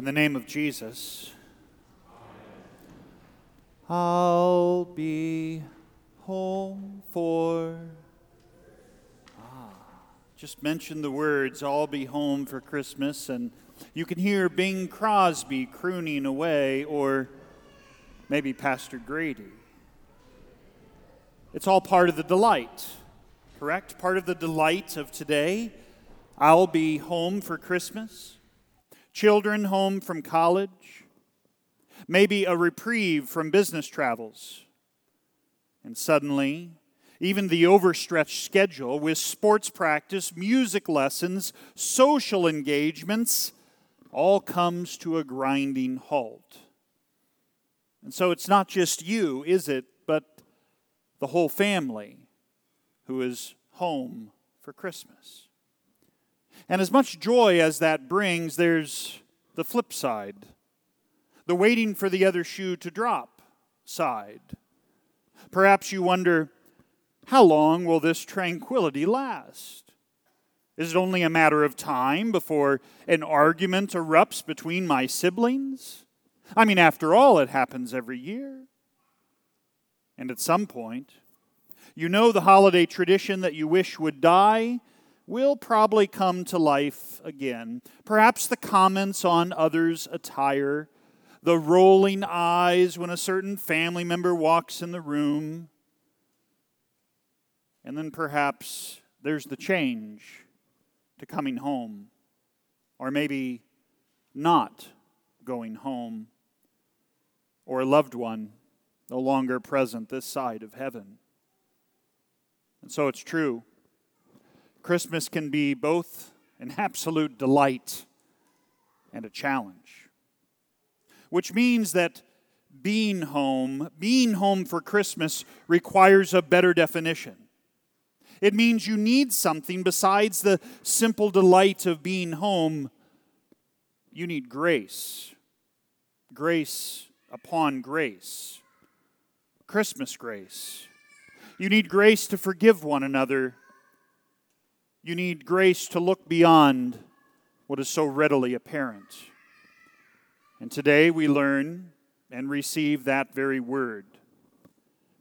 In the name of Jesus. Amen. I'll be home for... Just mention the words, I'll be home for Christmas, and you can hear Bing Crosby crooning away, or maybe Pastor Grady. It's all part of the delight, correct? Part of the delight of today. I'll be home for Christmas. Children home from college. Maybe a reprieve from business travels. And suddenly, even the overstretched schedule with sports practice, music lessons, social engagements, all comes to a grinding halt. And so it's not just you, is it, but the whole family who is home for Christmas. And as much joy as that brings, there's the flip side, the waiting for the other shoe to drop side. Perhaps you wonder, how long will this tranquility last? Is it only a matter of time before an argument erupts between my siblings? I mean, after all, it happens every year. And at some point, you know the holiday tradition that you wish would die will probably come to life again. Perhaps the comments on others' attire, the rolling eyes when a certain family member walks in the room. And then perhaps there's the change to coming home, or maybe not going home, or a loved one no longer present this side of heaven. And so it's true. Christmas can be both an absolute delight and a challenge, which means that being home for Christmas requires a better definition. It means you need something besides the simple delight of being home. You need grace. Grace upon grace. Christmas grace. You need grace to forgive one another. You need grace to look beyond what is so readily apparent. And today we learn and receive that very word,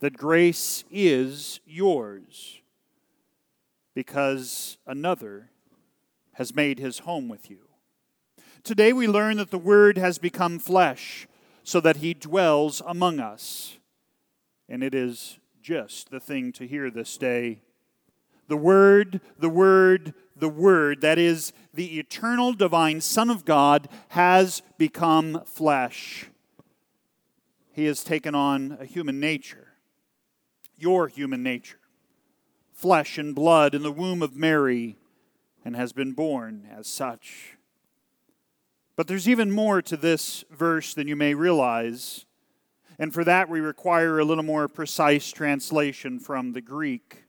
that grace is yours, because another has made his home with you. Today we learn that the Word has become flesh so that He dwells among us. And it is just the thing to hear this day. The Word, the Word, the Word, that is, the eternal divine Son of God, has become flesh. He has taken on a human nature, your human nature, flesh and blood in the womb of Mary, and has been born as such. But there's even more to this verse than you may realize, and for that we require a little more precise translation from the Greek.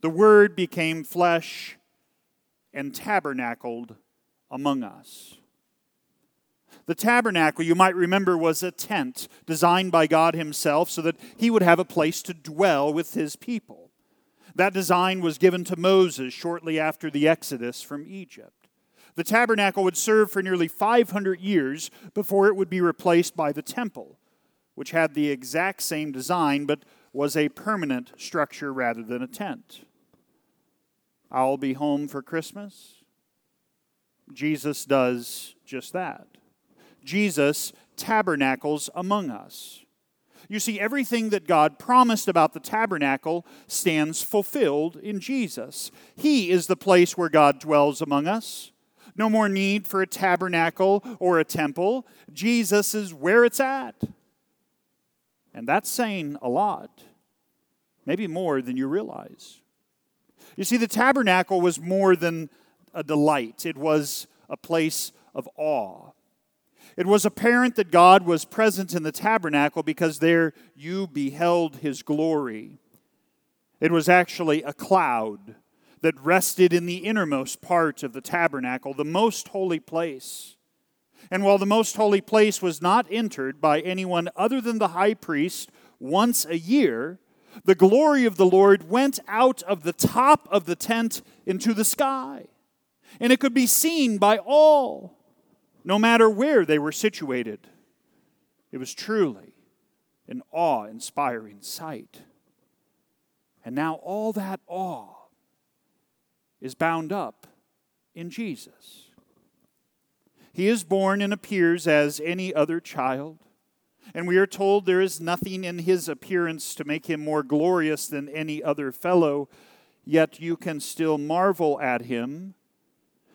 The Word became flesh and tabernacled among us. The tabernacle, you might remember, was a tent designed by God Himself so that He would have a place to dwell with His people. That design was given to Moses shortly after the Exodus from Egypt. The tabernacle would serve for nearly 500 years before it would be replaced by the temple, which had the exact same design but was a permanent structure rather than a tent. I'll be home for Christmas. Jesus does just that. Jesus tabernacles among us. You see, everything that God promised about the tabernacle stands fulfilled in Jesus. He is the place where God dwells among us. No more need for a tabernacle or a temple. Jesus is where it's at. And that's saying a lot, maybe more than you realize. You see, the tabernacle was more than a delight. It was a place of awe. It was apparent that God was present in the tabernacle because there you beheld His glory. It was actually a cloud that rested in the innermost part of the tabernacle, the most holy place. And while the most holy place was not entered by anyone other than the high priest once a year, the glory of the Lord went out of the top of the tent into the sky. And it could be seen by all. no matter where they were situated. It was truly an awe-inspiring sight. And now all that awe is bound up in Jesus. He is born and appears as any other child. And we are told there is nothing in his appearance to make him more glorious than any other fellow, yet you can still marvel at him,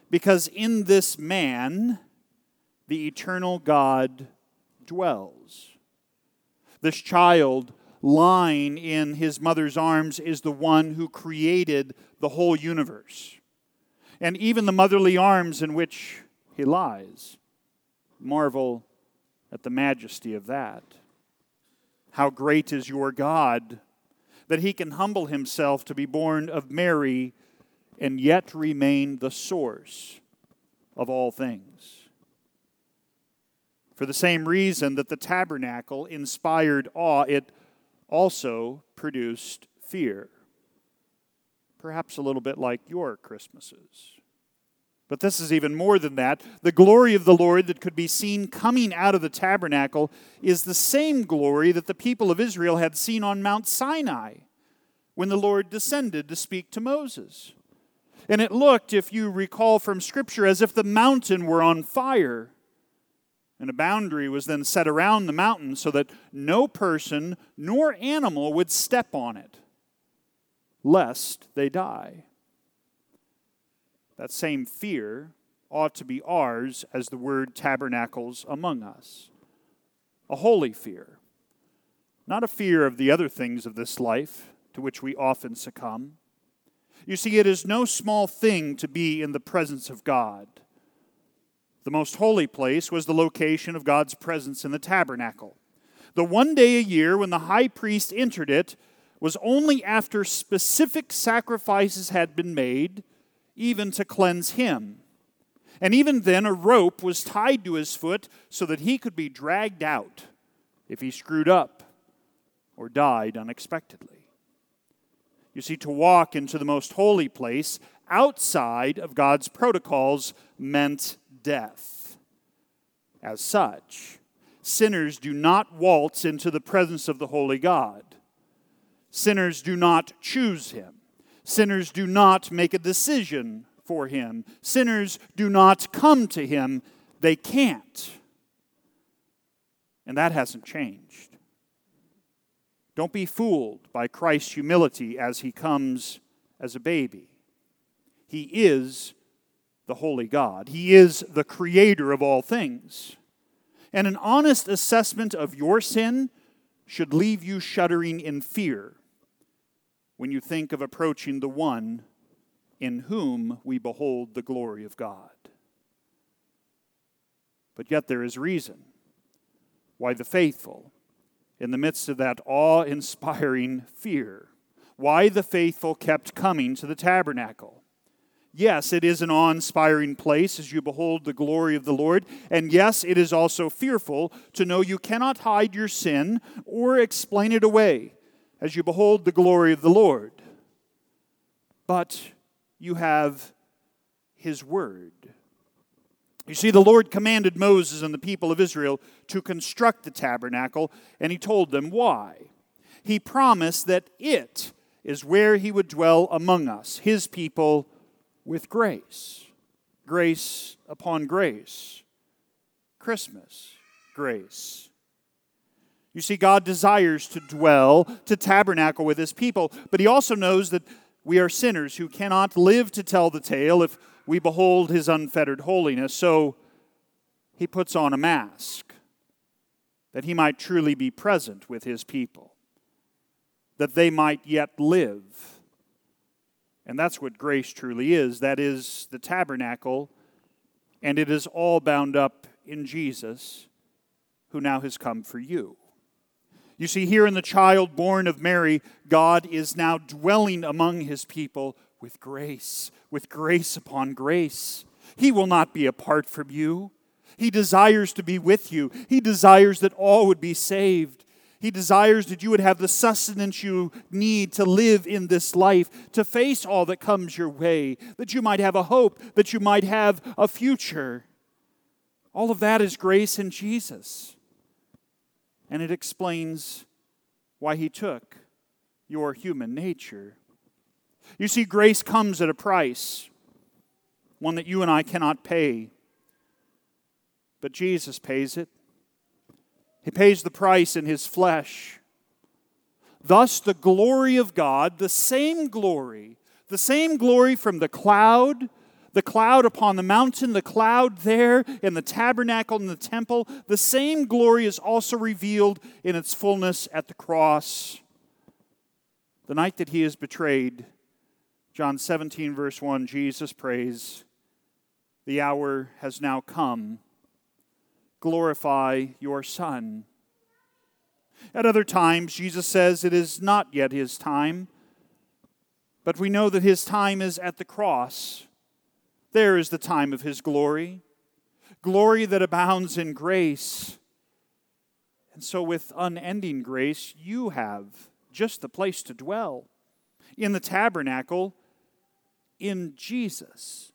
because in this man the eternal God dwells. This child lying in his mother's arms is the one who created the whole universe, and even the motherly arms in which he lies. Marvel at the majesty of that. How great is your God, that he can humble himself to be born of Mary and yet remain the source of all things. For the same reason that the tabernacle inspired awe, it also produced fear. Perhaps a little bit like your Christmases. But this is even more than that. The glory of the Lord that could be seen coming out of the tabernacle is the same glory that the people of Israel had seen on Mount Sinai when the Lord descended to speak to Moses. And it looked, if you recall from Scripture, as if the mountain were on fire. And a boundary was then set around the mountain so that no person nor animal would step on it, lest they die. That same fear ought to be ours as the word tabernacles among us. A holy fear, not a fear of the other things of this life to which we often succumb. You see, it is no small thing to be in the presence of God. The most holy place was the location of God's presence in the tabernacle. The one day a year when the high priest entered it was only after specific sacrifices had been made, even to cleanse him. And even then, a rope was tied to his foot so that he could be dragged out if he screwed up or died unexpectedly. You see, to walk into the most holy place outside of God's protocols meant death. As such, sinners do not waltz into the presence of the holy God. Sinners do not choose him. Sinners do not make a decision for him. Sinners do not come to him. They can't. And that hasn't changed. Don't be fooled by Christ's humility as he comes as a baby. He is the holy God. He is the creator of all things. And an honest assessment of your sin should leave you shuddering in fear when you think of approaching the one in whom we behold the glory of God. But yet there is reason why the faithful, in the midst of that awe-inspiring fear, why the faithful kept coming to the tabernacle. Yes, it is an awe-inspiring place as you behold the glory of the Lord, and yes, it is also fearful to know you cannot hide your sin or explain it away as you behold the glory of the Lord. But you have his word. You see, the Lord commanded Moses and the people of Israel to construct the tabernacle, and he told them why. He promised that it is where he would dwell among us, his people, with grace. Grace upon grace. Christmas grace. You see, God desires to dwell, to tabernacle with his people, but he also knows that we are sinners who cannot live to tell the tale if we behold his unfettered holiness. So he puts on a mask that he might truly be present with his people, that they might yet live. And that's what grace truly is. That is the tabernacle, and it is all bound up in Jesus, who now has come for you. You see, here in the child born of Mary, God is now dwelling among his people with grace upon grace. He will not be apart from you. He desires to be with you. He desires that all would be saved. He desires that you would have the sustenance you need to live in this life, to face all that comes your way, that you might have a hope, that you might have a future. All of that is grace in Jesus. And it explains why he took your human nature. You see, grace comes at a price, one that you and I cannot pay. But Jesus pays it. He pays the price in his flesh. Thus, the glory of God, the same glory from the cloud upon the mountain, the cloud there in the tabernacle in the temple, the same glory is also revealed in its fullness at the cross. The night that he is betrayed, John 17, verse 1, Jesus prays, "The hour has now come. Glorify your Son." At other times, Jesus says it is not yet his time, but we know that his time is at the cross. There is the time of his glory, glory that abounds in grace. And so with unending grace, you have just the place to dwell, in the tabernacle, in Jesus.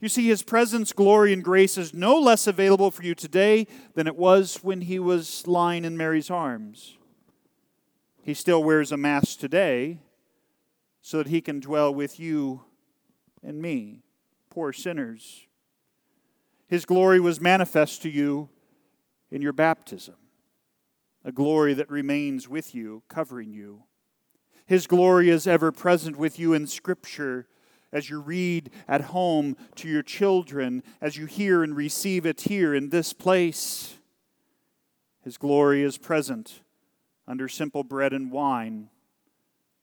You see, his presence, glory, and grace is no less available for you today than it was when he was lying in Mary's arms. He still wears a mask today so that he can dwell with you and me, poor sinners. His glory was manifest to you in your baptism, a glory that remains with you, covering you. His glory is ever present with you in Scripture, as you read at home to your children, as you hear and receive it here in this place. His glory is present under simple bread and wine.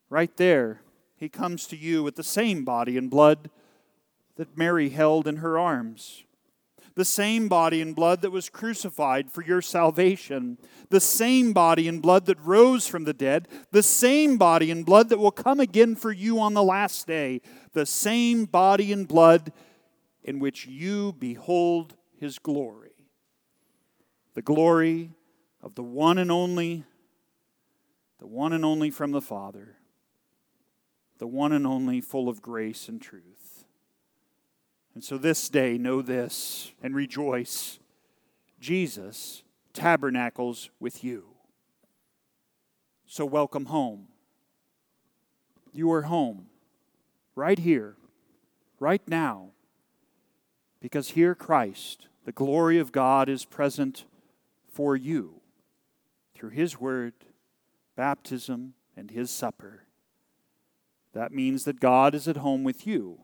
Right there, he comes to you with the same body and blood that Mary held in her arms. The same body and blood that was crucified for your salvation. The same body and blood that rose from the dead. The same body and blood that will come again for you on the last day. The same body and blood in which you behold his glory. The glory of the one and only from the Father. The one and only full of grace and truth. And so this day, know this and rejoice. Jesus tabernacles with you. So welcome home. You are home, right here, right now. Because here Christ, the glory of God, is present for you through his word, baptism, and his supper. That means that God is at home with you.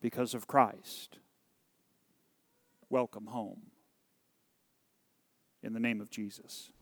Because of Christ. Welcome home. In the name of Jesus.